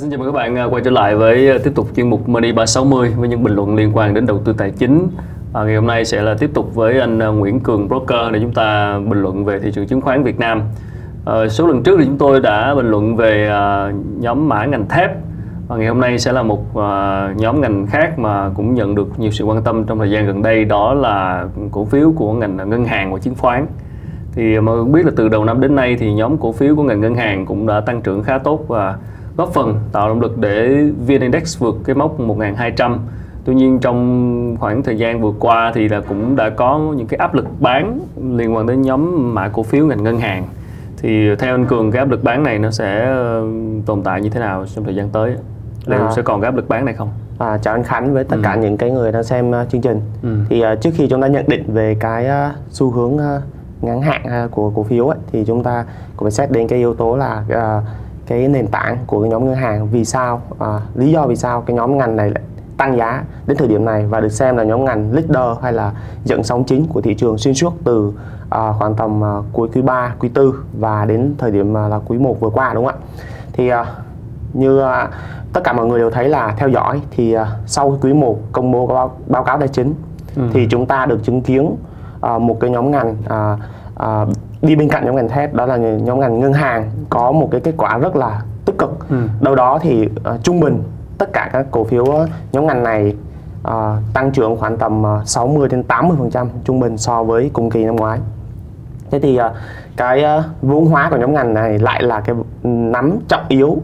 Xin chào mừng các bạn quay trở lại với tiếp tục chuyên mục Money 360 với những bình luận liên quan đến đầu tư tài chính. Ngày hôm nay sẽ là tiếp tục với anh Nguyễn Cường Broker để chúng ta bình luận về thị trường chứng khoán Việt Nam. Số lần trước thì chúng tôi đã bình luận về nhóm mã ngành thép. Ngày hôm nay sẽ là một nhóm ngành khác mà cũng nhận được nhiều sự quan tâm trong thời gian gần đây, đó là cổ phiếu của ngành ngân hàng và chứng khoán. Thì mọi người cũng biết là từ đầu năm đến nay thì nhóm cổ phiếu của ngành ngân hàng cũng đã tăng trưởng khá tốt và góp phần tạo động lực để VN-Index vượt cái mốc 1.200. Tuy nhiên trong khoảng thời gian vừa qua thì cũng đã có những cái áp lực bán liên quan đến nhóm mã cổ phiếu ngành ngân hàng. Thì theo anh Cường, cái áp lực bán này nó sẽ tồn tại như thế nào trong thời gian tới? Liệu sẽ còn cái áp lực bán này không? Chào anh Khánh với tất cả những cái người đang xem chương trình. Thì trước khi chúng ta nhận định về cái xu hướng ngắn hạn của cổ phiếu ấy, thì chúng ta cũng phải xét đến cái yếu tố là cái nền tảng của cái nhóm ngân hàng, vì sao lý do vì sao cái nhóm ngành này lại tăng giá đến thời điểm này và được xem là nhóm ngành leader hay là dẫn sóng chính của thị trường xuyên suốt từ khoảng tầm cuối quý 3, quý 4 và đến thời điểm là quý 1 vừa qua, đúng không ạ? Thì như tất cả mọi người đều thấy là theo dõi thì sau quý 1 công bố báo cáo tài chính thì chúng ta được chứng kiến một cái nhóm ngành đi bên cạnh nhóm ngành thép, đó là nhóm ngành ngân hàng có một cái kết quả rất là tích cực. Đâu đó thì trung bình tất cả các cổ phiếu nhóm ngành này tăng trưởng khoảng tầm 60 đến 80% trung bình so với cùng kỳ năm ngoái. Thế thì cái vốn hóa của nhóm ngành này lại là cái nắm trọng yếu,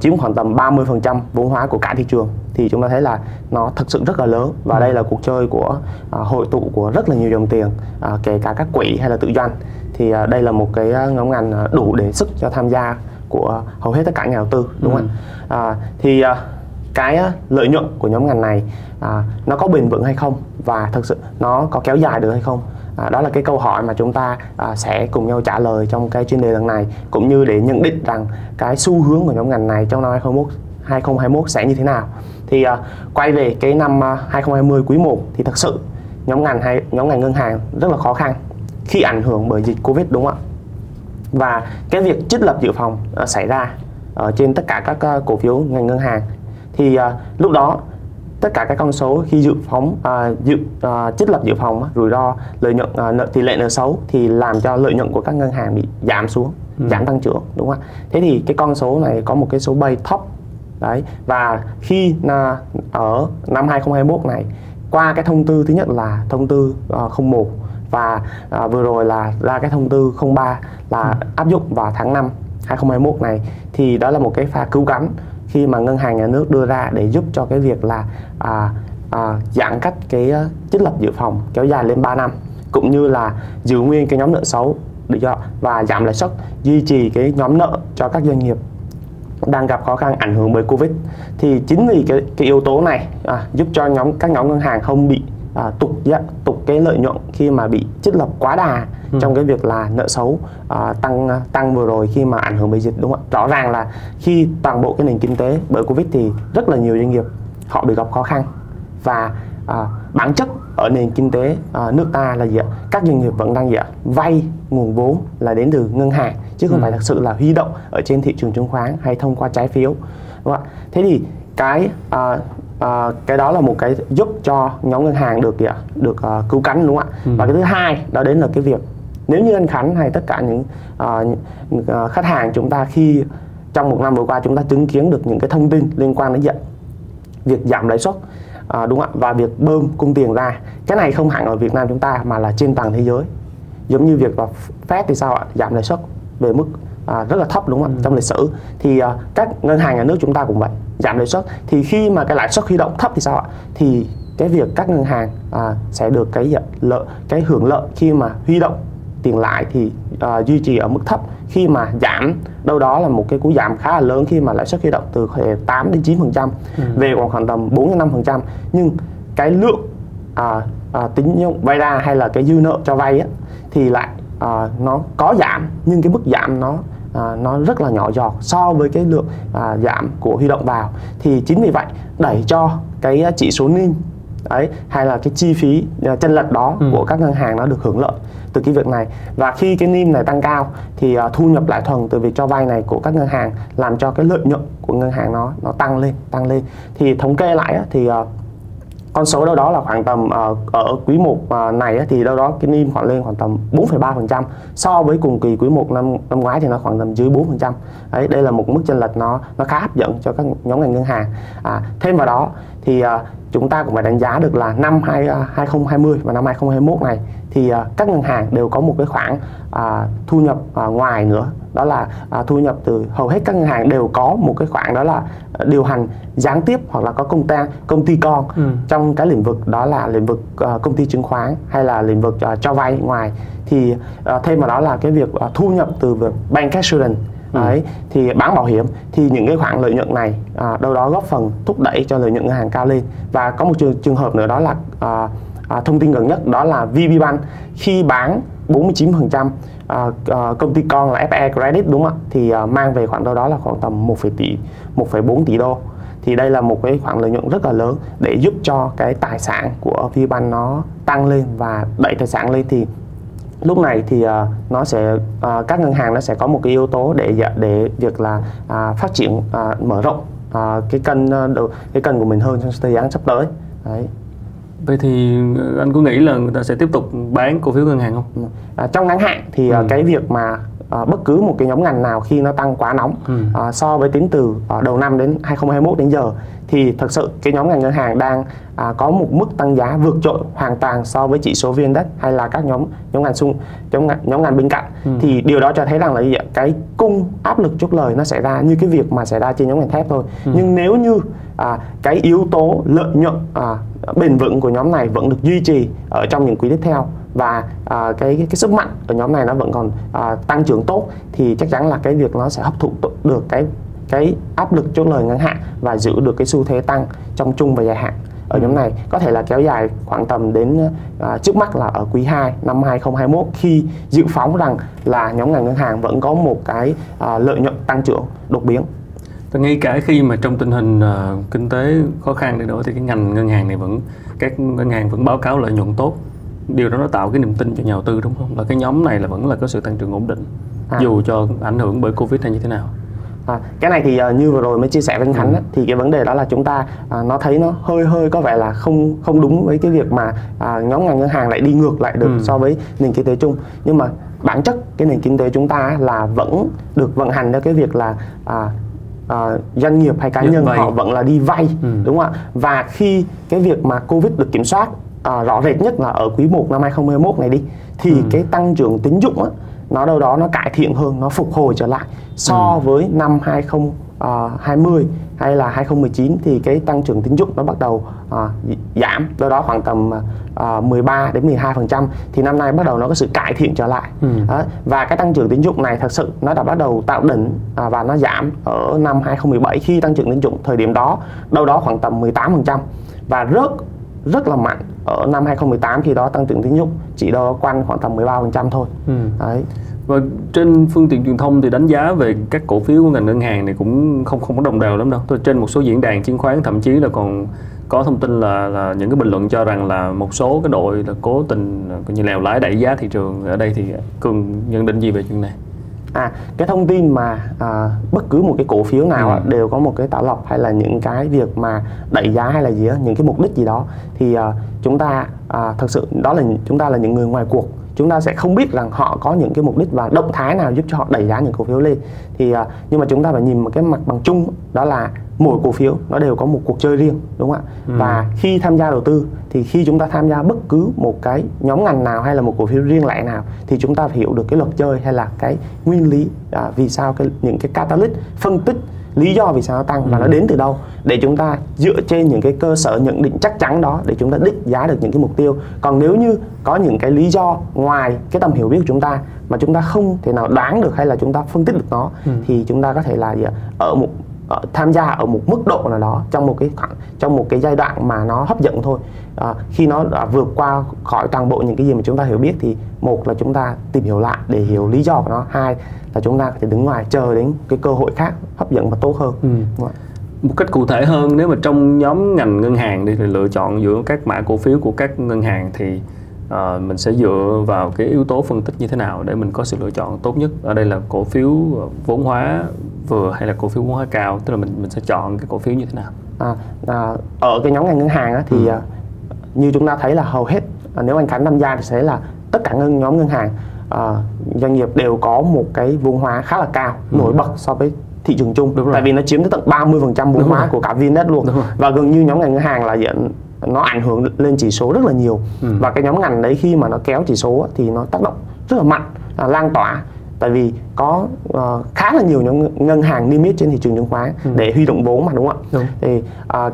chiếm khoảng tầm 30% vốn hóa của cả thị trường. Thì chúng ta thấy là nó thực sự rất là lớn. Và đây là cuộc chơi của hội tụ của rất là nhiều dòng tiền, kể cả các quỹ hay là tự doanh. Thì đây là một cái nhóm ngành đủ để sức cho tham gia của hầu hết tất cả nhà đầu tư, đúng không ạ? Thì cái lợi nhuận của nhóm ngành này nó có bền vững hay không? Và thực sự nó có kéo dài được hay không? Đó là cái câu hỏi mà chúng ta sẽ cùng nhau trả lời trong cái chuyên đề lần này, cũng như để nhận định rằng cái xu hướng của nhóm ngành này trong năm 2021 sẽ như thế nào. Thì quay về cái năm 2020 quý 1 thì thật sự nhóm ngành ngân hàng rất là khó khăn khi ảnh hưởng bởi dịch Covid, đúng không ạ? Và cái việc trích lập dự phòng xảy ra ở trên tất cả các cổ phiếu ngành ngân hàng. Thì lúc đó tất cả các con số khi trích lập dự phòng, rủi ro, lợi nhuận, tỷ lệ nợ xấu thì làm cho lợi nhuận của các ngân hàng bị giảm xuống, giảm tăng trưởng, đúng không ạ? Thế thì cái con số này có một cái số bay thấp đấy. Và khi ở năm 2021 này, qua cái thông tư thứ nhất là thông tư 01 và vừa rồi là ra cái thông tư 03 là áp dụng vào tháng 5 2021 này, thì đó là một cái pha cứu cánh khi mà ngân hàng nhà nước đưa ra để giúp cho cái việc là giãn cách cái trích lập dự phòng kéo dài lên 3 năm, cũng như là giữ nguyên cái nhóm nợ xấu và giảm lãi suất, duy trì cái nhóm nợ cho các doanh nghiệp đang gặp khó khăn ảnh hưởng bởi Covid. Thì chính vì cái yếu tố này giúp cho các nhóm ngân hàng không bị tụt cái lợi nhuận khi mà bị trích lập quá đà trong cái việc là nợ xấu tăng vừa rồi khi mà ảnh hưởng bởi dịch, đúng không ạ? Rõ ràng là khi toàn bộ cái nền kinh tế bởi Covid thì rất là nhiều doanh nghiệp họ bị gặp khó khăn. Và bản chất ở nền kinh tế nước ta là gì ạ? Các doanh nghiệp vẫn đang gì ạ? Vay nguồn vốn là đến từ ngân hàng chứ không phải thật sự là huy động ở trên thị trường chứng khoán hay thông qua trái phiếu, đúng không ạ? Thế thì cái đó là một cái giúp cho nhóm ngân hàng được cứu cánh, đúng không ạ? Và cái thứ hai đó đến là cái việc nếu như anh Khánh hay tất cả những khách hàng chúng ta khi trong một năm vừa qua chúng ta chứng kiến được những cái thông tin liên quan đến việc giảm lãi suất, đúng không ạ? Và việc bơm cung tiền ra, cái này không hẳn ở Việt Nam chúng ta mà là trên toàn thế giới, giống như việc là Fed thì sao ạ? Giảm lãi suất về mức rất là thấp, đúng không ạ? Trong lịch sử thì các ngân hàng nhà nước chúng ta cũng vậy, giảm lãi suất. Thì khi mà cái lãi suất huy động thấp thì sao ạ? Thì cái việc các ngân hàng sẽ được cái hưởng lợi khi mà huy động tiền lãi thì duy trì ở mức thấp, khi mà giảm đâu đó là một cái cú giảm khá là lớn khi mà lãi suất huy động từ 8 đến 9% về còn khoảng tầm 4 đến 5%. Nhưng cái lượng tín dụng vay ra hay là cái dư nợ cho vay á, thì lại nó có giảm nhưng cái mức giảm nó rất là nhỏ giọt so với cái lượng giảm của huy động vào. Thì chính vì vậy đẩy cho cái chỉ số NIM đấy, hay là cái chi phí chênh lệch đó của các ngân hàng nó được hưởng lợi từ cái việc này. Và khi cái NIM này tăng cao thì thu nhập lãi thuần từ việc cho vay này của các ngân hàng làm cho cái lợi nhuận của ngân hàng nó tăng lên. Thì thống kê lại thì con số đâu đó là khoảng tầm ở quý 1 này thì đâu đó cái NIM khoảng lên khoảng tầm 4,3%, so với cùng kỳ quý 1 năm ngoái thì nó khoảng tầm dưới 4%. Đấy, đây là một mức chênh lệch nó khá hấp dẫn cho các nhóm ngành ngân hàng. Thêm vào đó thì chúng ta cũng phải đánh giá được là năm 2020 và năm 2021 này thì các ngân hàng đều có một cái khoản thu nhập ngoài nữa, đó là thu nhập từ hầu hết các ngân hàng đều có một cái khoản đó là điều hành gián tiếp hoặc là có công ty con trong cái lĩnh vực đó là lĩnh vực công ty chứng khoán hay là lĩnh vực cho vay ngoài. Thì thêm vào đó là cái việc thu nhập từ việc bank assurance, đấy, thì bán bảo hiểm, thì những cái khoản lợi nhuận này đâu đó góp phần thúc đẩy cho lợi nhuận ngân hàng cao lên. Và có một trường hợp nữa đó là thông tin gần nhất đó là VPBank khi bán 49% công ty con là FE Credit, đúng không ạ, thì mang về khoảng đâu đó là khoảng tầm 1,4 tỷ đô. Thì đây là một cái khoản lợi nhuận rất là lớn để giúp cho cái tài sản của VPBank nó tăng lên và đẩy tài sản lên. Thì lúc này thì nó sẽ các ngân hàng nó sẽ có một cái yếu tố để việc là phát triển mở rộng cái kênh của mình hơn trong thời gian sắp tới. Đấy. Vậy thì anh có nghĩ là người ta sẽ tiếp tục bán cổ phiếu ngân hàng không? Trong ngắn hạn thì cái việc mà bất cứ một cái nhóm ngành nào khi nó tăng quá nóng so với tính từ đầu năm đến 2021 đến giờ thì thật sự cái nhóm ngành ngân hàng đang có một mức tăng giá vượt trội hoàn toàn so với chỉ số VN-Index hay là các nhóm ngành bên cạnh. Thì điều đó cho thấy rằng là cái cung áp lực chốt lời nó xảy ra như cái việc mà xảy ra trên nhóm ngành thép thôi. Nhưng nếu như cái yếu tố lợi nhuận bền vững của nhóm này vẫn được duy trì ở trong những quý tiếp theo và cái sức mạnh ở nhóm này nó vẫn còn tăng trưởng tốt thì chắc chắn là cái việc nó sẽ hấp thụ được cái áp lực chốt lời ngắn hạn và giữ được cái xu thế tăng trong trung và dài hạn ở nhóm này, có thể là kéo dài khoảng tầm đến trước mắt là ở quý 2 năm 2021 khi dự phóng rằng là nhóm ngành ngân hàng vẫn có một cái lợi nhuận tăng trưởng đột biến. Tôi nghĩ cả khi mà trong tình hình kinh tế khó khăn đi nữa thì cái ngành ngân hàng này vẫn các ngân hàng vẫn báo cáo lợi nhuận tốt. Điều đó nó tạo cái niềm tin cho nhà đầu tư, đúng không? Là cái nhóm này là vẫn là có sự tăng trưởng ổn định dù cho ảnh hưởng bởi Covid hay như thế nào. Cái này thì như vừa rồi mới chia sẻ với anh Khánh thì cái vấn đề đó là chúng ta nó thấy nó hơi có vẻ là không đúng với cái việc mà nhóm ngành ngân hàng lại đi ngược lại được so với nền kinh tế chung. Nhưng mà bản chất cái nền kinh tế chúng ta là vẫn được vận hành theo cái việc là doanh nghiệp hay cá nhân họ vẫn là đi vay, đúng không ạ? Và khi cái việc mà Covid được kiểm soát rõ rệt nhất là ở quý 1 năm 2021 này đi thì cái tăng trưởng tín dụng nó đâu đó nó cải thiện hơn, nó phục hồi trở lại so với năm 2020 hay là 2019 thì cái tăng trưởng tín dụng nó bắt đầu giảm đâu đó khoảng tầm 13 đến 12%. Thì năm nay bắt đầu nó có sự cải thiện trở lại. Và cái tăng trưởng tín dụng này thật sự nó đã bắt đầu tạo đỉnh và nó giảm ở năm 2017 khi tăng trưởng tín dụng thời điểm đó đâu đó khoảng tầm 18% và rất là mạnh ở năm 2018 khi đó tăng trưởng tín dụng chỉ đó quanh khoảng tầm 13% thôi. Đấy. Và trên phương tiện truyền thông thì đánh giá về các cổ phiếu của ngành ngân hàng này cũng không có đồng đều lắm đâu. Trên một số diễn đàn chứng khoán thậm chí là còn có thông tin là những cái bình luận cho rằng là một số cái đội là cố tình như lèo lái đẩy giá thị trường. Ở đây thì Cường nhận định gì về chuyện này? Cái thông tin mà bất cứ một cái cổ phiếu nào đều có một cái tạo lọc hay là những cái việc mà đẩy giá hay là gì đó, những cái mục đích gì đó thì chúng ta thật sự đó là chúng ta là những người ngoài cuộc, chúng ta sẽ không biết rằng họ có những cái mục đích và động thái nào giúp cho họ đẩy giá những cổ phiếu lên. Thì nhưng mà chúng ta phải nhìn một cái mặt bằng chung đó là mỗi cổ phiếu nó đều có một cuộc chơi riêng, đúng không ạ? Và khi tham gia đầu tư thì khi chúng ta tham gia bất cứ một cái nhóm ngành nào hay là một cổ phiếu riêng lẻ nào thì chúng ta phải hiểu được cái luật chơi hay là cái nguyên lý vì sao những cái catalyst phân tích lý do vì sao nó tăng và nó đến từ đâu để chúng ta dựa trên những cái cơ sở nhận định chắc chắn đó để chúng ta định giá được những cái mục tiêu. Còn nếu như có những cái lý do ngoài cái tầm hiểu biết của chúng ta mà chúng ta không thể nào đoán được hay là chúng ta phân tích được nó thì chúng ta có thể là tham gia ở một mức độ nào đó trong một cái giai đoạn mà nó hấp dẫn thôi. Khi nó đã vượt qua khỏi toàn bộ những cái gì mà chúng ta hiểu biết thì một là chúng ta tìm hiểu lại để hiểu lý do của nó, hai là chúng ta có thể đứng ngoài chờ đến cái cơ hội khác hấp dẫn và tốt hơn. Một cách cụ thể hơn, nếu mà trong nhóm ngành ngân hàng thì lựa chọn giữa các mã cổ phiếu của các ngân hàng thì mình sẽ dựa vào cái yếu tố phân tích như thế nào để mình có sự lựa chọn tốt nhất. Ở đây là cổ phiếu vốn hóa vừa hay là cổ phiếu vốn hóa cao, tức là mình sẽ chọn cái cổ phiếu như thế nào? Ở cái nhóm ngành ngân hàng á, thì như chúng ta thấy là hầu hết nếu anh Khánh tham gia thì sẽ là tất cả nhóm ngân hàng doanh nghiệp đều có một cái vốn hóa khá là cao, nổi bật so với thị trường chung. Tại vì nó chiếm tới tận 30% vốn hóa của cả VNDS luôn. Và gần như nhóm ngành ngân hàng là nó ảnh hưởng lên chỉ số rất là nhiều. Và cái nhóm ngành đấy khi mà nó kéo chỉ số thì nó tác động rất là mạnh, lan tỏa. Tại vì có khá là nhiều nhóm ngân hàng niêm yết trên thị trường chứng khoán để huy động vốn mà, đúng không ạ? Thì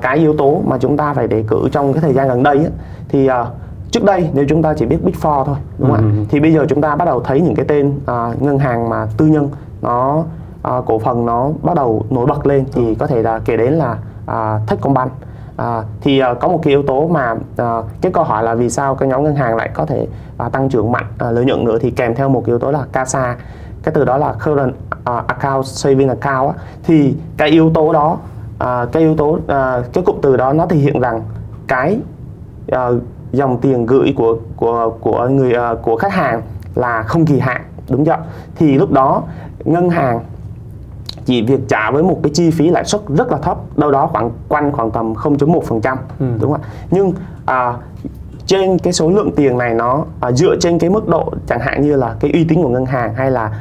cái yếu tố mà chúng ta phải đề cử trong cái thời gian gần đây ấy, thì trước đây nếu chúng ta chỉ biết Big Four thôi, đúng không ạ? Thì bây giờ chúng ta bắt đầu thấy những cái tên ngân hàng mà tư nhân nó cổ phần nó bắt đầu nổi bật lên, thì có thể là kể đến là Techcombank. Thì có một cái yếu tố mà cái câu hỏi là vì sao cái nhóm ngân hàng lại có thể tăng trưởng mạnh, lợi nhuận nữa, thì kèm theo một yếu tố là CASA, cái từ đó là Current Account, Saving Account. Thì cái yếu tố đó, cái cụm từ đó nó thể hiện rằng cái dòng tiền gửi của khách hàng là không kỳ hạn, đúng chưa? Thì lúc đó ngân hàng chỉ việc trả với một cái chi phí lãi suất rất là thấp, đâu đó khoảng tầm 0.1%, đúng không? Nhưng trên cái số lượng tiền này nó dựa trên cái mức độ chẳng hạn như là cái uy tín của ngân hàng, hay là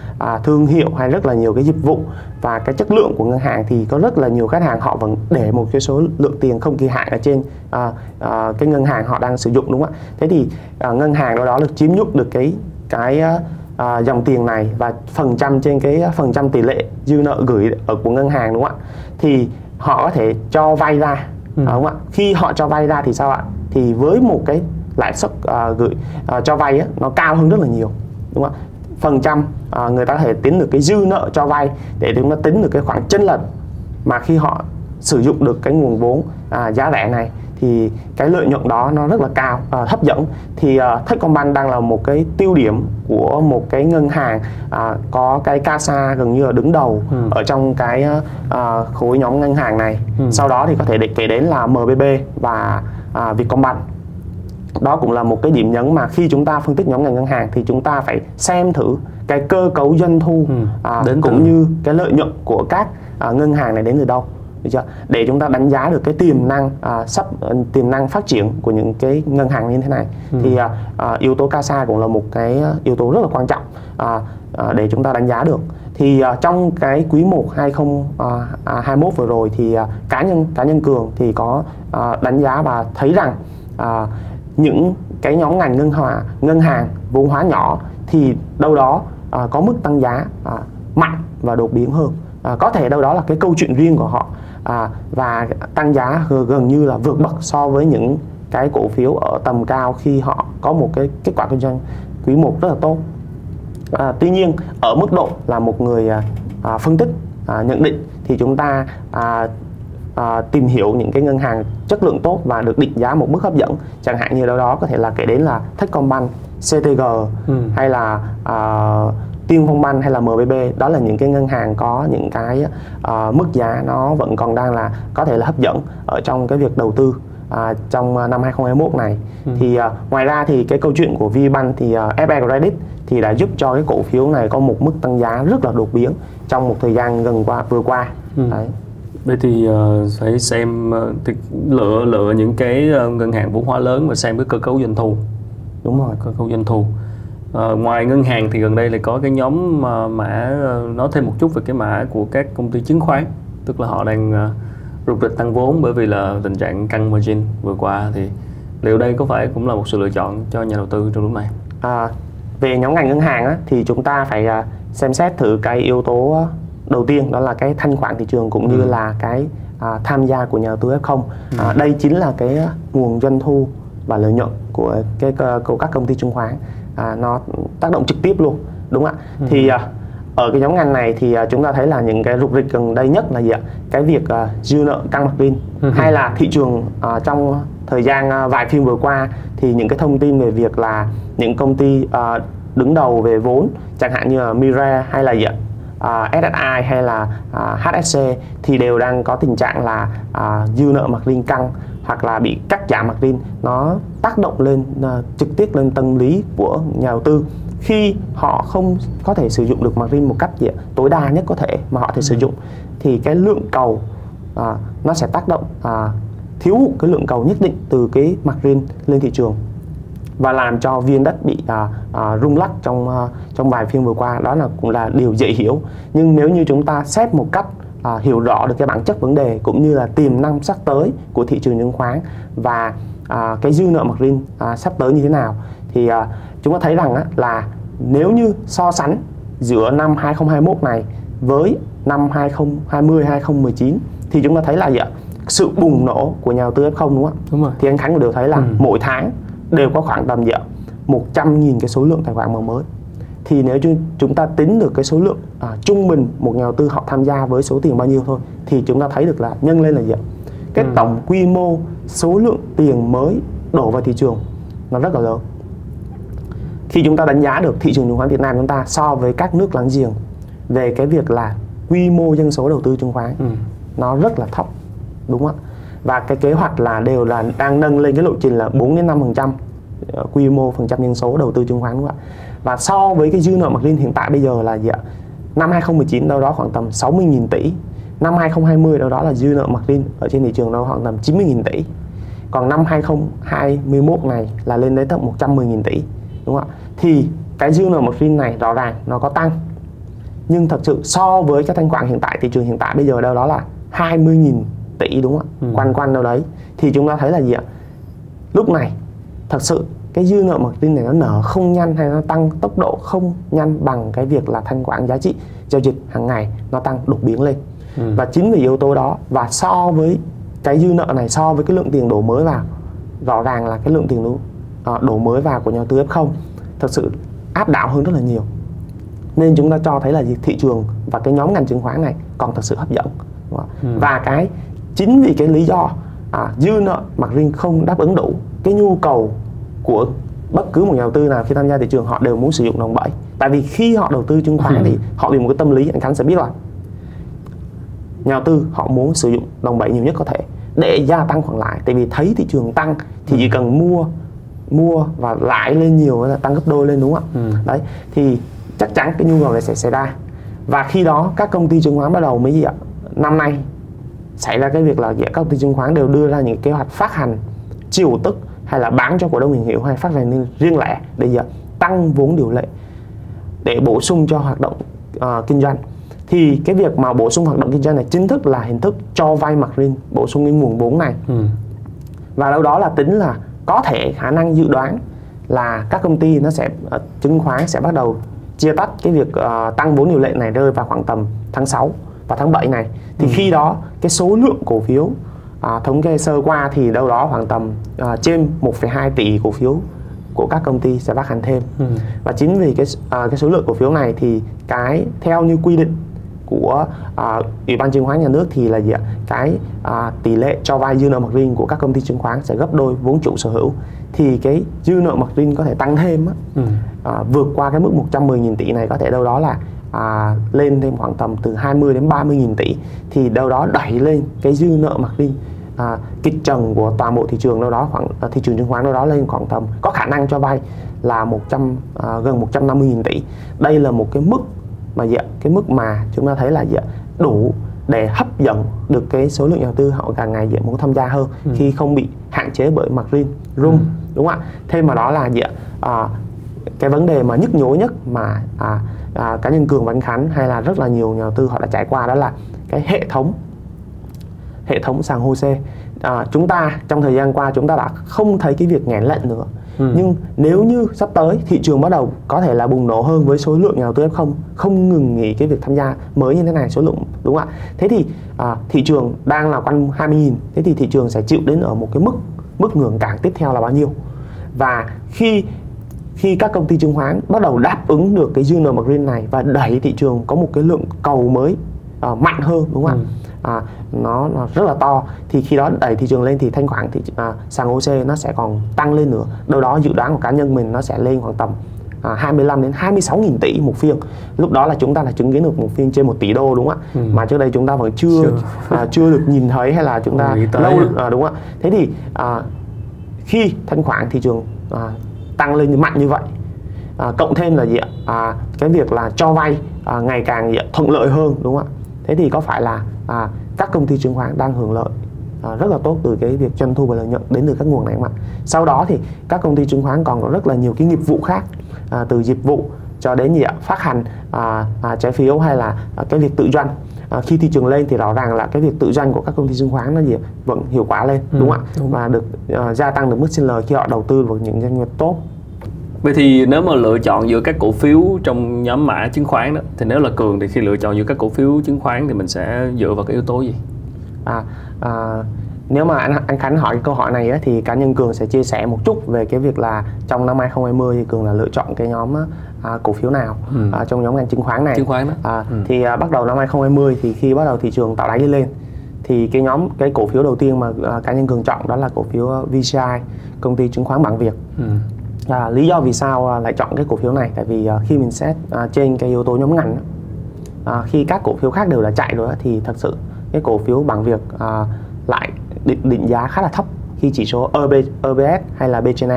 thương hiệu, hay rất là nhiều cái dịch vụ và cái chất lượng của ngân hàng, thì có rất là nhiều khách hàng họ vẫn để một cái số lượng tiền không kỳ hạn ở trên cái ngân hàng họ đang sử dụng, đúng không ạ? Thế thì ngân hàng đó được chiếm nhúc được cái dòng tiền này và phần trăm trên cái phần trăm tỷ lệ dư nợ gửi ở của ngân hàng, đúng không ạ? Thì họ có thể cho vay ra, đúng không ạ? Khi họ cho vay ra thì sao ạ? Thì với một cái lãi suất cho vay á, nó cao hơn rất là nhiều, đúng không ạ? Phần trăm người ta có thể tính được cái dư nợ cho vay để chúng ta tính được cái khoảng chênh lệch mà khi họ sử dụng được cái nguồn vốn giá rẻ này, thì cái lợi nhuận đó nó rất là cao, hấp dẫn. Thì Techcombank đang là một cái tiêu điểm của một cái ngân hàng có cái CASA gần như là đứng đầu ở trong cái khối nhóm ngân hàng này. Sau đó thì có thể kể đến là MBB và Vietcombank. Đó cũng là một cái điểm nhấn mà khi chúng ta phân tích nhóm ngành ngân hàng thì chúng ta phải xem thử cái cơ cấu doanh thu cũng như cái lợi nhuận của các ngân hàng này đến từ đâu, để chúng ta đánh giá được cái tiềm năng tiềm năng phát triển của những cái ngân hàng như thế này. Thì yếu tố CASA cũng là một cái yếu tố rất là quan trọng để chúng ta đánh giá được. Thì trong cái quý 1 2021 vừa rồi thì cá nhân Cường thì có đánh giá và thấy rằng những cái nhóm ngành ngân hàng vốn hóa nhỏ thì đâu đó có mức tăng giá mạnh và đột biến hơn. Có thể đâu đó là cái câu chuyện riêng của họ, và tăng giá gần như là vượt bậc so với những cái cổ phiếu ở tầm cao khi họ có một cái kết quả kinh doanh quý 1 rất là tốt. Tuy nhiên ở mức độ là một người phân tích nhận định thì chúng ta tìm hiểu những cái ngân hàng chất lượng tốt và được định giá một mức hấp dẫn, chẳng hạn như đâu đó có thể là kể đến là Techcombank, CTG hay là Tiên Phong Banh hay là MBB. Đó là những cái ngân hàng có những cái mức giá nó vẫn còn đang là có thể là hấp dẫn ở trong cái việc đầu tư trong năm 2021 này. Thì ngoài ra thì cái câu chuyện của VIB thì FE Credit thì đã giúp cho cái cổ phiếu này có một mức tăng giá rất là đột biến trong một thời gian vừa qua. Đấy. Vậy thì phải xem lựa những cái ngân hàng vốn hóa lớn và xem cái cơ cấu doanh thu. Đúng rồi, cơ cấu doanh thu. Ngoài ngân hàng thì gần đây là có cái nhóm mã, nói thêm một chút về cái mã của các công ty chứng khoán, tức là họ đang rục rịch tăng vốn bởi vì là tình trạng căng margin vừa qua, thì liệu đây có phải cũng là một sự lựa chọn cho nhà đầu tư trong lúc này? Về nhóm ngành ngân hàng á, thì chúng ta phải xem xét thử cái yếu tố đầu tiên, đó là cái thanh khoản thị trường cũng như là cái tham gia của nhà đầu tư F0. Đây chính là cái nguồn doanh thu và lợi nhuận của các công ty chứng khoán. Nó tác động trực tiếp luôn, đúng không ạ? Thì ở cái nhóm ngành này thì chúng ta thấy là những cái rục rịch gần đây nhất là gì ạ? Cái việc dư nợ căng margin, hay là thị trường trong thời gian vài phiên vừa qua thì những cái thông tin về việc là những công ty đứng đầu về vốn, chẳng hạn như là Mirae hay là gì ạ? SSI hay là HSC thì đều đang có tình trạng là dư nợ margin căng hoặc là bị cắt giảm margin, nó tác động lên trực tiếp lên tâm lý của nhà đầu tư khi họ không có thể sử dụng được margin một cách tối đa nhất có thể mà họ thể sử dụng, thì cái lượng cầu nó sẽ tác động thiếu hụt cái lượng cầu nhất định từ cái margin lên thị trường và làm cho VN-Index bị rung lắc trong vài phiên vừa qua. Đó là cũng là điều dễ hiểu, nhưng nếu như chúng ta xét một cách hiểu rõ được cái bản chất vấn đề cũng như là tiềm năng sắp tới của thị trường chứng khoán và cái dư nợ margin sắp tới như thế nào, thì chúng ta thấy rằng là nếu như so sánh giữa năm 2021 này với năm 2020, 2019 thì chúng ta thấy là gì ạ? Sự bùng nổ của nhà đầu tư F0 đúng không ạ? Đúng rồi. Thì anh Khánh đều thấy là mỗi tháng đều có khoảng tầm 100.000 cái số lượng tài khoản mở mới. Thì nếu chúng ta tính được cái số lượng trung bình một nhà đầu tư họ tham gia với số tiền bao nhiêu thôi, thì chúng ta thấy được là nhân lên là gì ạ? Cái tổng quy mô số lượng tiền mới đổ vào thị trường nó rất là lớn. Khi chúng ta đánh giá được thị trường chứng khoán Việt Nam chúng ta so với các nước láng giềng về cái việc là quy mô dân số đầu tư chứng khoán nó rất là thấp, đúng không ạ? Và cái kế hoạch là đều là đang nâng lên cái lộ trình là 4-5% quy mô phần trăm dân số đầu tư chứng khoán, đúng không ạ? Và so với cái dư nợ margin hiện tại bây giờ là gì ạ? Năm 2019 đâu đó khoảng tầm 60.000 tỷ, năm 2020 đâu đó là dư nợ margin ở trên thị trường đâu khoảng tầm 90.000 tỷ, còn năm 2021 này là lên đến tận 110.000 tỷ, đúng không ạ? Thì cái dư nợ margin này rõ ràng nó có tăng, nhưng thật sự so với các thanh khoản hiện tại, thị trường hiện tại bây giờ đâu đó là 20.000 tỷ, đúng không ạ? Quanh đâu đấy thì chúng ta thấy là gì ạ? Lúc này thật sự cái dư nợ margin này nó nở không nhanh hay nó tăng tốc độ không nhanh bằng cái việc là thanh khoản giá trị giao dịch hàng ngày nó tăng đột biến lên. Và chính vì yếu tố đó, và so với cái dư nợ này, so với cái lượng tiền đổ mới vào, rõ ràng là cái lượng tiền đổ mới vào của nhà đầu tư F0 thật sự áp đảo hơn rất là nhiều, nên chúng ta cho thấy là thị trường và cái nhóm ngành chứng khoán này còn thật sự hấp dẫn. Và cái chính vì cái lý do dư nợ margin không đáp ứng đủ cái nhu cầu của bất cứ một nhà đầu tư nào khi tham gia thị trường, họ đều muốn sử dụng đòn bẩy. Tại vì khi họ đầu tư chứng khoán thì họ bị một cái tâm lý, anh Khánh sẽ biết là nhà đầu tư họ muốn sử dụng đòn bẩy nhiều nhất có thể để gia tăng khoản lãi. Tại vì thấy thị trường tăng thì chỉ cần mua và lãi lên nhiều là tăng gấp đôi lên, đúng không ạ? Đấy, thì chắc chắn cái nhu cầu này sẽ xảy ra. Và khi đó các công ty chứng khoán bắt đầu mới gì ạ? Năm nay xảy ra cái việc là các công ty chứng khoán đều đưa ra những kế hoạch phát hành chiều tức hay là bán cho cổ đông hiện hữu hay phát hành riêng lẻ để gì ạ? Tăng vốn điều lệ để bổ sung cho hoạt động kinh doanh. Thì cái việc mà bổ sung hoạt động kinh doanh này chính thức là hình thức cho vay margin, bổ sung cái nguồn vốn này. Và đâu đó là tính là có thể khả năng dự đoán là các công ty nó sẽ chứng khoán sẽ bắt đầu chia tách cái việc tăng vốn điều lệ này rơi vào khoảng tầm tháng 6 và tháng 7 này. Thì khi đó cái số lượng cổ phiếu thống kê sơ qua thì đâu đó khoảng tầm trên 1,2 tỷ cổ phiếu của các công ty sẽ phát hành thêm. Và chính vì cái số lượng cổ phiếu này thì cái theo như quy định của Ủy ban Chứng khoán Nhà nước thì là gì ạ? Cái tỷ lệ cho vay dư nợ margin của các công ty chứng khoán sẽ gấp đôi vốn chủ sở hữu, thì cái dư nợ margin có thể tăng thêm vượt qua cái mức 110.000 tỷ này, có thể đâu đó là lên thêm khoảng tầm từ 20 đến 30.000 tỷ, thì đâu đó đẩy lên cái dư nợ margin kịch trần của toàn bộ thị trường đâu đó khoảng thị trường chứng khoán đâu đó lên khoảng tầm có khả năng cho vay là gần 150.000 tỷ. Đây là một cái mức mà cái mức mà chúng ta thấy là đủ để hấp dẫn được cái số lượng nhà đầu tư họ càng ngày muốn tham gia hơn khi không bị hạn chế bởi margin room, đúng không ạ? Thêm vào đó là cái vấn đề mà nhức nhối nhất mà cá nhân Cường và anh Khánh hay là rất là nhiều nhà đầu tư họ đã trải qua, đó là cái hệ thống sàn HOSE. Chúng ta trong thời gian qua chúng ta đã không thấy cái việc nghẽn lệnh nữa, nhưng nếu như sắp tới thị trường bắt đầu có thể là bùng nổ hơn với số lượng nhà đầu tư F0 không ngừng nghỉ cái việc tham gia mới như thế này, số lượng, đúng không ạ? Thế thì thị trường đang là quanh 20.000, thế thì thị trường sẽ chịu đến ở một cái mức ngưỡng cản tiếp theo là bao nhiêu. Và khi các công ty chứng khoán bắt đầu đáp ứng được cái dư nợ margin này và đẩy thị trường có một cái lượng cầu mới mạnh hơn, đúng không ạ? Nó rất là to, thì khi đó đẩy thị trường lên thì thanh khoản sàn HOSE nó sẽ còn tăng lên nữa, đâu đó dự đoán của cá nhân mình nó sẽ lên khoảng tầm 25 đến 26.000 tỷ một phiên. Lúc đó là chúng ta là chứng kiến được một phiên trên 1 tỷ đô đúng không ạ? Ừ. Mà trước đây chúng ta vẫn chưa được nhìn thấy, hay là chúng ta lâu đúng không ạ? Thế thì khi thanh khoản thị trường tăng lên mạnh như vậy, cộng thêm là gì ạ? Cái việc là cho vay ngày càng thuận lợi hơn đúng không ạ? Thế thì có phải là các công ty chứng khoán đang hưởng lợi rất là tốt từ cái việc doanh thu và lợi nhuận đến từ các nguồn này mà. Sau đó thì các công ty chứng khoán còn có rất là nhiều cái nghiệp vụ khác, từ dịch vụ cho đến gì ạ, phát hành trái phiếu, hay là cái việc tự doanh. Khi thị trường lên thì rõ ràng là cái việc tự doanh của các công ty chứng khoán nó gì vẫn hiệu quả lên đúng không ạ? Và được gia tăng được mức sinh lời khi họ đầu tư vào những doanh nghiệp tốt. Vậy thì nếu mà lựa chọn giữa các cổ phiếu trong nhóm mã chứng khoán đó, thì nếu là Cường thì khi lựa chọn giữa các cổ phiếu chứng khoán thì mình sẽ dựa vào cái yếu tố gì? Nếu mà anh Khánh hỏi cái câu hỏi này ấy, thì cá nhân Cường sẽ chia sẻ một chút về cái việc là trong năm 2020 thì Cường là lựa chọn cái nhóm cổ phiếu nào trong nhóm ngành chứng khoán này. Chứng khoán đó. Thì bắt đầu năm 2020 thì khi bắt đầu thị trường tạo đáy đi lên thì cái cổ phiếu đầu tiên mà cá nhân Cường chọn đó là cổ phiếu VCI, công ty chứng khoán bản Việt. Lý do vì sao lại chọn cái cổ phiếu này, tại vì khi mình xét trên cái yếu tố nhóm ngành, khi các cổ phiếu khác đều đã chạy rồi thì thật sự cái cổ phiếu bảng Việt lại định giá khá là thấp khi chỉ số OBS hay là BGN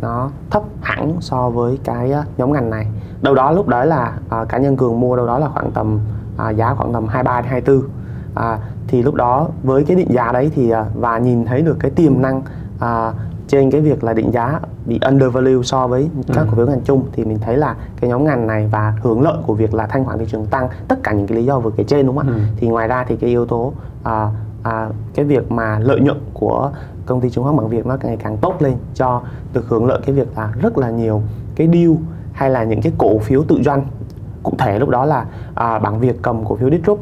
nó thấp hẳn so với cái nhóm ngành này. Đâu đó lúc đấy là cá nhân Cường mua đâu đó là khoảng tầm giá khoảng tầm 23-24. Thì lúc đó với cái định giá đấy thì và nhìn thấy được cái tiềm năng trên cái việc là định giá bị undervalue so với các cổ phiếu ngành chung, thì mình thấy là cái nhóm ngành này và hưởng lợi của việc là thanh khoản thị trường tăng, tất cả những cái lý do vừa kể trên đúng không ạ? Thì ngoài ra thì cái yếu tố cái việc mà lợi nhuận của công ty chứng khoán bản Việt nó ngày càng tốt lên, cho được hưởng lợi cái việc là rất là nhiều cái deal hay là những cái cổ phiếu tự doanh. Cụ thể lúc đó là bản Việt cầm cổ phiếu Distrub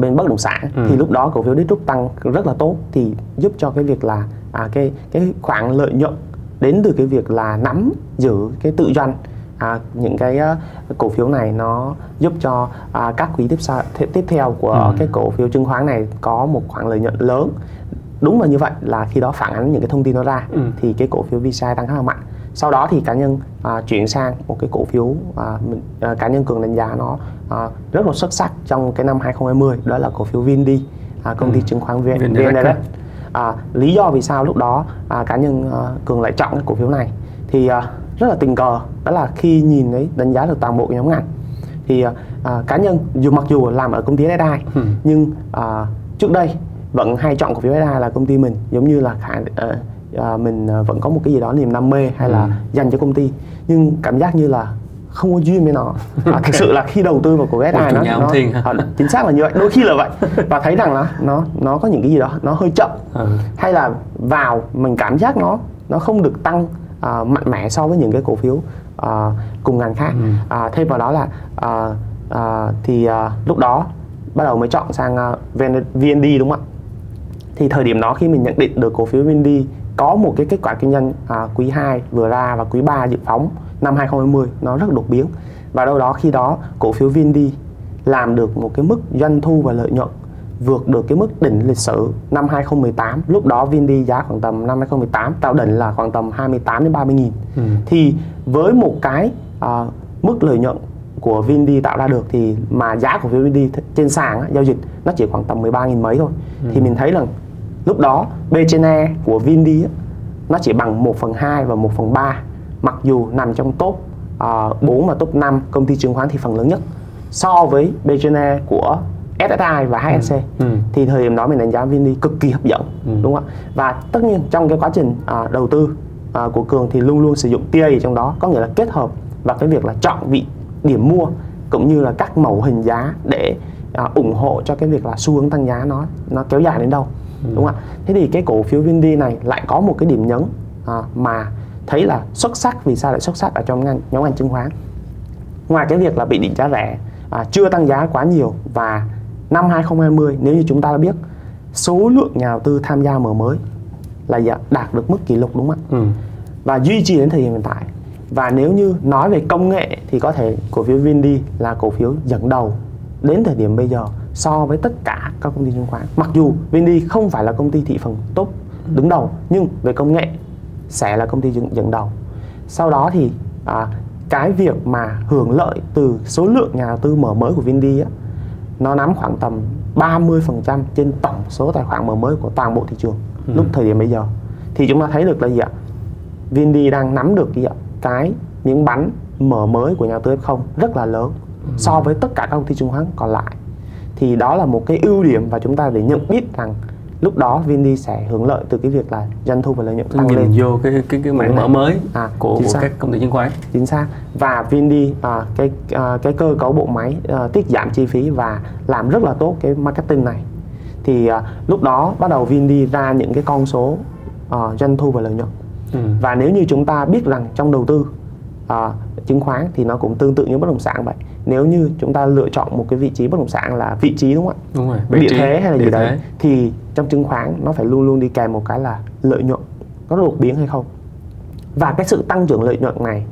bên bất động sản, thì lúc đó cổ phiếu Distrub tăng rất là tốt, thì giúp cho cái việc là cái khoản lợi nhuận đến từ cái việc là nắm giữ cái tự doanh những cái cổ phiếu này, nó giúp cho các quý tiếp theo của cái cổ phiếu chứng khoán này có một khoản lợi nhuận lớn. Đúng là như vậy, là khi đó phản ánh những cái thông tin nó ra thì cái cổ phiếu VCI tăng khá là mạnh. Sau đó thì cá nhân chuyển sang một cái cổ phiếu cá nhân Cường đánh giá nó rất là xuất sắc trong cái năm 2020, đó là cổ phiếu VinDi, công ty chứng khoán VNDS. Lý do vì sao lúc đó cá nhân Cường lại chọn cái cổ phiếu này thì rất là tình cờ, đó là khi nhìn đấy đánh giá được toàn bộ nhóm ngành thì cá nhân mặc dù làm ở công ty SSI nhưng trước đây vẫn hay chọn cổ phiếu SSI là công ty mình, giống như là mình vẫn có một cái gì đó niềm đam mê hay là dành cho công ty, nhưng cảm giác như là không có duyên với nó. Thực sự là khi đầu tư vào cổ SSI nó chính xác là như vậy, đôi khi là vậy, và thấy rằng là nó có những cái gì đó nó hơi chậm, hay là vào mình cảm giác nó không được tăng mạnh mẽ so với những cái cổ phiếu cùng ngành khác. Thêm vào đó là lúc đó bắt đầu mới chọn sang VND đúng không ạ? Thì thời điểm đó khi mình nhận định được cổ phiếu VND có một cái kết quả kinh doanh quý 2 vừa ra và quý 3 dự phóng năm 2020 nó rất đột biến, và đâu đó khi đó cổ phiếu VND làm được một cái mức doanh thu và lợi nhuận vượt được cái mức đỉnh lịch sử năm 2018. Lúc đó VND giá khoảng tầm năm 2018 tạo đỉnh là khoảng tầm 28 đến 30 nghìn. Thì với một cái mức lợi nhuận của VND tạo ra được thì mà giá của VND trên sàn giao dịch nó chỉ khoảng tầm 13 nghìn mấy thôi. Thì mình thấy rằng lúc đó BGN của VND nó chỉ bằng 1/2 và 1/3, mặc dù nằm trong top 4 và top 5 công ty chứng khoán thị phần lớn nhất so với BGN của SSI và HSC. Thì thời điểm đó mình đánh giá VinDi cực kỳ hấp dẫn, đúng không ạ? Và tất nhiên trong cái quá trình đầu tư của Cường thì luôn luôn sử dụng TA trong đó, có nghĩa là kết hợp và cái việc là chọn vị điểm mua cũng như là các mẫu hình giá để ủng hộ cho cái việc là xu hướng tăng giá nó kéo dài đến đâu, đúng không ạ? Thế thì cái cổ phiếu VinDi này lại có một cái điểm nhấn mà thấy là xuất sắc. Vì sao lại xuất sắc ở trong nhóm ngành chứng khoán? Ngoài cái việc là bị định giá rẻ, chưa tăng giá quá nhiều, và năm 2020 nếu như chúng ta đã biết số lượng nhà đầu tư tham gia mở mới là đạt được mức kỷ lục đúng không ạ? Và duy trì đến thời điểm hiện tại. Và nếu như nói về công nghệ thì có thể cổ phiếu VinDi là cổ phiếu dẫn đầu đến thời điểm bây giờ so với tất cả các công ty chứng khoán. Mặc dù VinDi không phải là công ty thị phần top đứng đầu, nhưng về công nghệ sẽ là công ty dẫn đầu. Sau đó thì cái việc mà hưởng lợi từ số lượng nhà đầu tư mở mới của VinDi nó nắm khoảng tầm 30% trên tổng số tài khoản mở mới của toàn bộ thị trường lúc thời điểm bây giờ. Thì chúng ta thấy được là gì ạ? VinDi đang nắm được gì ạ? Cái những bắn mở mới của nhà đầu tư F0 rất là lớn so với tất cả các công ty chứng khoán còn lại. Thì đó là một cái ưu điểm và chúng ta để nhận biết rằng lúc đó VinDi sẽ hưởng lợi từ cái việc là doanh thu và lợi nhuận tăng lên vô cái mảng mở mới của các công ty chứng khoán. Chính xác. Và VinDi cái cơ cấu bộ máy tiết giảm chi phí và làm rất là tốt cái marketing này. Thì lúc đó bắt đầu VinDi ra những cái con số doanh thu và lợi nhuận. Và nếu như chúng ta biết rằng trong đầu tư chứng khoán thì nó cũng tương tự như bất động sản vậy. Nếu như chúng ta lựa chọn một cái vị trí bất động sản là vị trí, đúng không ạ? Đúng rồi, vị trí, thế hay là gì đấy, thì trong chứng khoán nó phải luôn luôn đi kèm một cái là lợi nhuận có đột biến hay không. Và cái sự tăng trưởng lợi nhuận này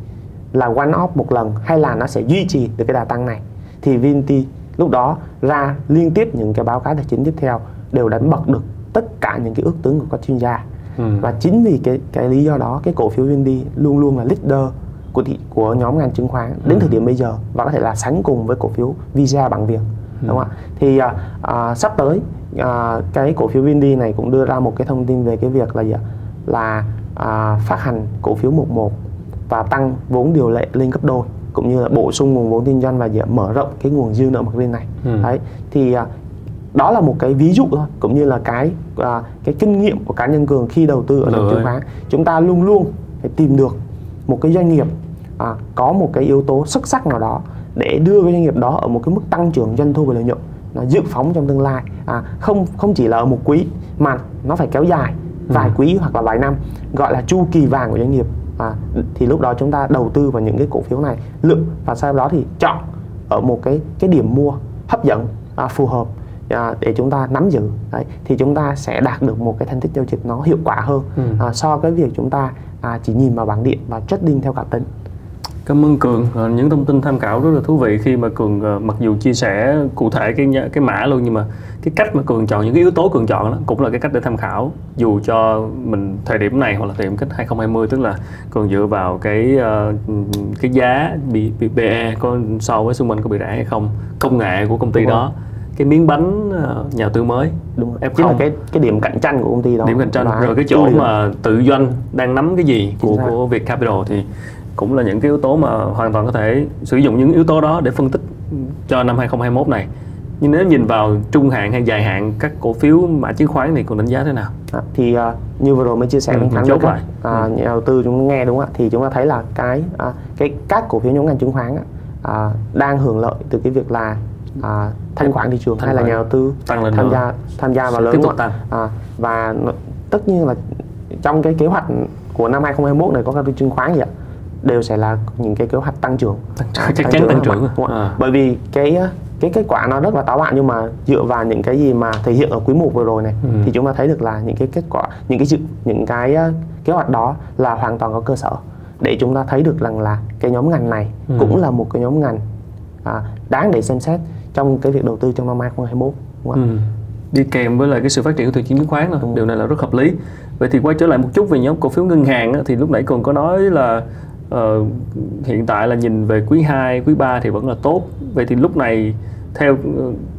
là one off một lần hay là nó sẽ duy trì được cái đà tăng này. Thì VinDi lúc đó ra liên tiếp những cái báo cáo tài chính tiếp theo đều đánh bật được tất cả những cái ước tính của các chuyên gia. Và chính vì cái lý do đó, cái cổ phiếu VinDi luôn luôn là leader của nhóm ngành chứng khoán đến thời điểm bây giờ, và có thể là sánh cùng với cổ phiếu Visa bằng Việt, đúng không ạ? Thì sắp tới cái cổ phiếu VinDi này cũng đưa ra một cái thông tin về cái việc là gì ạ? Là phát hành cổ phiếu 1/1 và tăng vốn điều lệ lên gấp đôi, cũng như là bổ sung nguồn vốn kinh doanh và gì ạ? Mở rộng cái nguồn dư nợ mặt riêng này. Đấy, thì đó là một cái ví dụ thôi, cũng như là cái kinh nghiệm của cá nhân Cường khi đầu tư ở trong chứng khoán. Chúng ta luôn luôn phải tìm được một cái doanh nghiệp có một cái yếu tố xuất sắc nào đó để đưa cái doanh nghiệp đó ở một cái mức tăng trưởng doanh thu và lợi nhuận nó dự phóng trong tương lai, không chỉ là ở một quý mà nó phải kéo dài vài quý hoặc là vài năm, gọi là chu kỳ vàng của doanh nghiệp. Thì lúc đó chúng ta đầu tư vào những cái cổ phiếu này, lựa và sau đó thì chọn ở một cái điểm mua hấp dẫn, phù hợp để chúng ta nắm giữ. Đấy, thì chúng ta sẽ đạt được một cái thành tích giao dịch nó hiệu quả hơn so với việc chúng ta chỉ nhìn vào bảng điện và trading theo cảm tính. Cảm ơn Cường, những thông tin tham khảo rất là thú vị khi mà Cường mặc dù chia sẻ cụ thể cái mã luôn, nhưng mà cái cách mà Cường chọn, những cái yếu tố Cường chọn đó cũng là cái cách để tham khảo dù cho mình thời điểm này hoặc là thời điểm cách 2020, tức là Cường dựa vào cái giá P/E có so với xung quanh có bị rẻ hay không, công nghệ của công ty đó, cái miếng bánh nhà đầu tư mới, đúng không? Chính là cái điểm cạnh tranh của công ty đó, điểm cạnh tranh rồi cái chỗ mà tự doanh đang nắm cái gì của Vietcapital, thì cũng là những cái yếu tố mà hoàn toàn có thể sử dụng những yếu tố đó để phân tích cho năm 2021 này. Nhưng nếu nhìn vào trung hạn hay dài hạn các cổ phiếu mã chứng khoán này còn đánh giá thế nào? Thì như vừa rồi mới chia sẻ với Thắng chốt lại nhà đầu tư chúng nghe, đúng không ạ? Thì chúng ta thấy là các cổ phiếu nhóm ngành chứng khoán đang hưởng lợi từ cái việc là thanh khoản thị trường hay là nhà đầu tư tham gia vào lớn ạ. Và tất nhiên là trong cái kế hoạch của năm 2021 này có các chứng khoán gì ạ, đều sẽ là những cái kế hoạch tăng trưởng, chắc chắn tăng trưởng. Bởi vì cái kết quả nó rất là táo bạo, nhưng mà dựa vào những cái gì mà thể hiện ở quý 1 vừa rồi này thì chúng ta thấy được là những cái kết quả, những cái kế hoạch đó là hoàn toàn có cơ sở để chúng ta thấy được rằng là cái nhóm ngành này cũng là một cái nhóm ngành đáng để xem xét trong cái việc đầu tư trong năm 2021, đúng không? Đi kèm với lại cái sự phát triển của thị trường chứng khoán, điều này là rất hợp lý. Vậy thì quay trở lại một chút về nhóm cổ phiếu ngân hàng thì lúc nãy Cường có nói là hiện tại là nhìn về quý 2, quý 3 thì vẫn là tốt. Vậy thì lúc này theo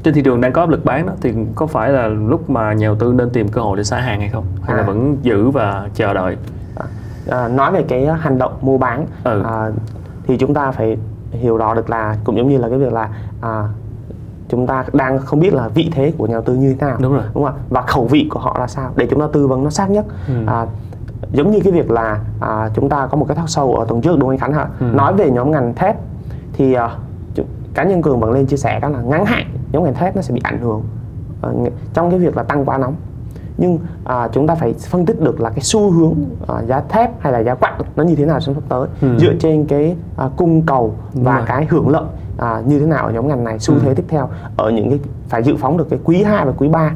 trên thị trường đang có áp lực bán đó, thì có phải là lúc mà nhà đầu tư nên tìm cơ hội để xả hàng hay không? Hay là vẫn giữ và chờ đợi? Nói về cái hành động mua bán thì chúng ta phải hiểu rõ được là cũng giống như là cái việc là chúng ta đang không biết là vị thế của nhà đầu tư như thế nào, đúng không? Và khẩu vị của họ là sao để chúng ta tư vấn nó sát nhất. Giống như cái việc là chúng ta có một cái talk show ở tuần trước, đúng không anh Khánh hả? Nói về nhóm ngành thép thì cá nhân Cường vẫn lên chia sẻ đó là ngắn hạn nhóm ngành thép nó sẽ bị ảnh hưởng trong cái việc là tăng quá nóng. Nhưng chúng ta phải phân tích được là cái xu hướng giá thép hay là giá quặng nó như thế nào trong sắp tới, dựa trên cái cung cầu và cái hưởng lợi như thế nào ở nhóm ngành này, xu thế tiếp theo ở những cái phải dự phóng được cái quý 2 và quý 3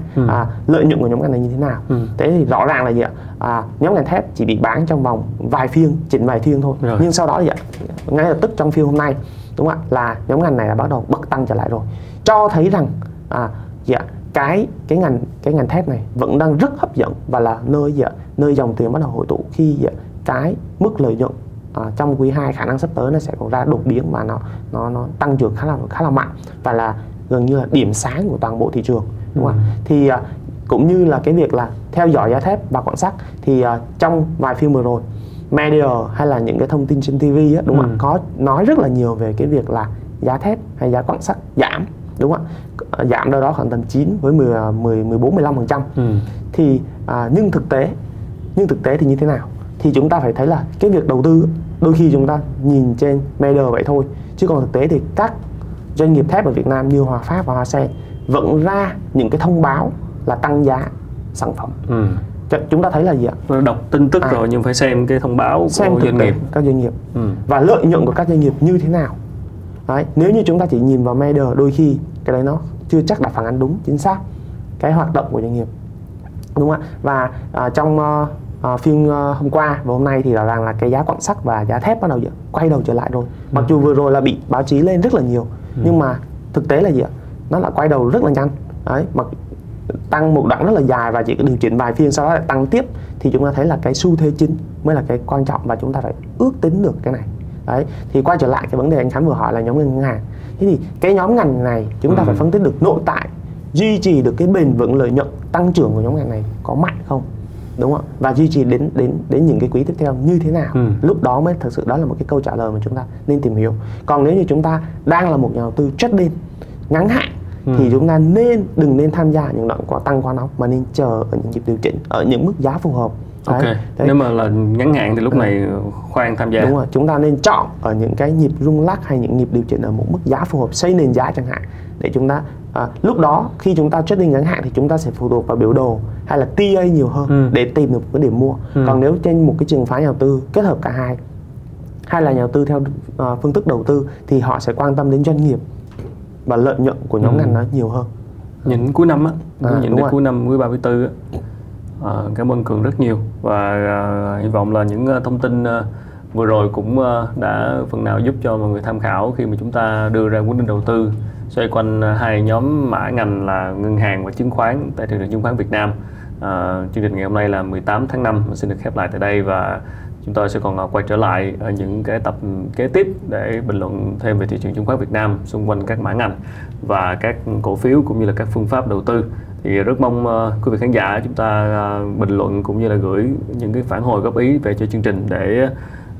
lợi nhuận của nhóm ngành này như thế nào. Thế thì rõ ràng là gì ạ? Nhóm ngành thép chỉ bị bán trong vòng vài phiên, chỉnh vài phiên thôi. Nhưng sau đó thì ngay lập tức trong phiên hôm nay, đúng không ạ, là nhóm ngành này là bắt đầu bật tăng trở lại rồi, cho thấy rằng cái ngành thép này vẫn đang rất hấp dẫn và là nơi dòng tiền bắt đầu hội tụ khi cái mức lợi nhuận trong quý 2 khả năng sắp tới nó sẽ còn ra đột biến và nó tăng trưởng khá là mạnh và là gần như là điểm sáng của toàn bộ thị trường, đúng không? Thì cũng như là cái việc là theo dõi giá thép và quặng sắt thì trong vài phiên vừa rồi media hay là những cái thông tin trên TV á, đúng không? Có nói rất là nhiều về cái việc là giá thép hay giá quặng sắt giảm, đúng không ạ? Giảm đâu đó khoảng tầm 9 với 14-15%. Thì nhưng thực tế thì như thế nào? Thì chúng ta phải thấy là cái việc đầu tư đôi khi chúng ta nhìn trên media vậy thôi, chứ còn thực tế thì các doanh nghiệp thép ở Việt Nam như Hòa Phát và Hoa Sen vẫn ra những cái thông báo là tăng giá sản phẩm. Chúng ta thấy là gì ạ? Đọc tin tức rồi nhưng phải xem cái thông báo của doanh nghiệp, các doanh nghiệp và lợi nhuận của các doanh nghiệp như thế nào. Đấy, nếu như chúng ta chỉ nhìn vào media đôi khi cái đấy nó chưa chắc đã phản ánh đúng chính xác cái hoạt động của doanh nghiệp, đúng không ạ? Và trong phiên hôm qua và hôm nay thì rõ ràng là cái giá quặng sắt và giá thép bắt đầu quay đầu trở lại rồi. Mặc dù vừa rồi là bị báo chí lên rất là nhiều, nhưng mà thực tế là gì ạ? Nó lại quay đầu rất là nhanh. Đấy, mà tăng một đoạn rất là dài và chỉ điều chỉnh vài phiên sau đó lại tăng tiếp, thì chúng ta thấy là cái xu thế chính mới là cái quan trọng và chúng ta phải ước tính được cái này. Đấy, thì quay trở lại cái vấn đề anh Khánh vừa hỏi là nhóm ngành ngân hàng. Thế thì cái nhóm ngành này chúng ta phải phân tích được nội tại duy trì được cái bền vững lợi nhuận tăng trưởng của nhóm ngành này có mạnh không, đúng không? Và duy trì đến những cái quý tiếp theo như thế nào? Lúc đó mới thực sự đó là một cái câu trả lời mà chúng ta nên tìm hiểu. Còn nếu như chúng ta đang là một nhà đầu tư trading ngắn hạn thì chúng ta đừng nên tham gia những đoạn có tăng quá nóng mà nên chờ ở những dịp điều chỉnh ở những mức giá phù hợp. Đấy, ok, đấy. Nếu mà là ngắn hạn thì lúc này khoan tham gia. Đúng rồi, chúng ta nên chọn ở những cái nhịp rung lắc hay những nhịp điều chỉnh ở một mức giá phù hợp, xây nền giá chẳng hạn. Để chúng ta lúc đó khi chúng ta trading ngắn hạn thì chúng ta sẽ phụ thuộc vào biểu đồ hay là TA nhiều hơn để tìm được cái điểm mua. Còn nếu trên một cái trường phái nhà đầu tư kết hợp cả hai, hay là nhà đầu tư theo phương thức đầu tư thì họ sẽ quan tâm đến doanh nghiệp và lợi nhuận của nhóm ngành nó nhiều hơn. Nhìn cuối năm á, nhìn đến cuối năm quý 3 quý 4 á. Cảm ơn Cường rất nhiều và hy vọng là những thông tin vừa rồi cũng đã phần nào giúp cho mọi người tham khảo khi mà chúng ta đưa ra quyết định đầu tư xoay quanh hai nhóm mã ngành là ngân hàng và chứng khoán tại thị trường chứng khoán Việt Nam. Chương trình ngày hôm nay là 18 tháng 5 xin được khép lại tại đây và chúng tôi sẽ còn quay trở lại ở những cái tập kế tiếp để bình luận thêm về thị trường chứng khoán Việt Nam xung quanh các mã ngành và các cổ phiếu cũng như là các phương pháp đầu tư. Thì rất mong quý vị khán giả chúng ta bình luận cũng như là gửi những cái phản hồi góp ý về cho chương trình để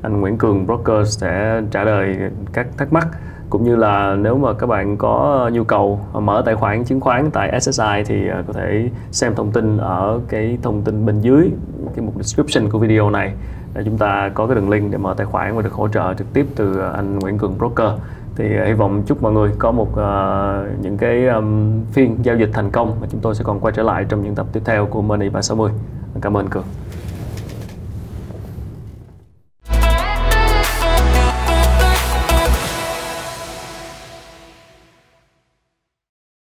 anh Nguyễn Cường Broker sẽ trả lời các thắc mắc, cũng như là nếu mà các bạn có nhu cầu mở tài khoản chứng khoán tại SSI thì có thể xem thông tin ở cái thông tin bên dưới cái mục description của video này. Chúng ta có cái đường link để mở tài khoản và được hỗ trợ trực tiếp từ anh Nguyễn Cường Broker. Thì hy vọng chúc mọi người có một những cái phiên giao dịch thành công, và chúng tôi sẽ còn quay trở lại trong những tập tiếp theo của Money 360. Cảm ơn Cường.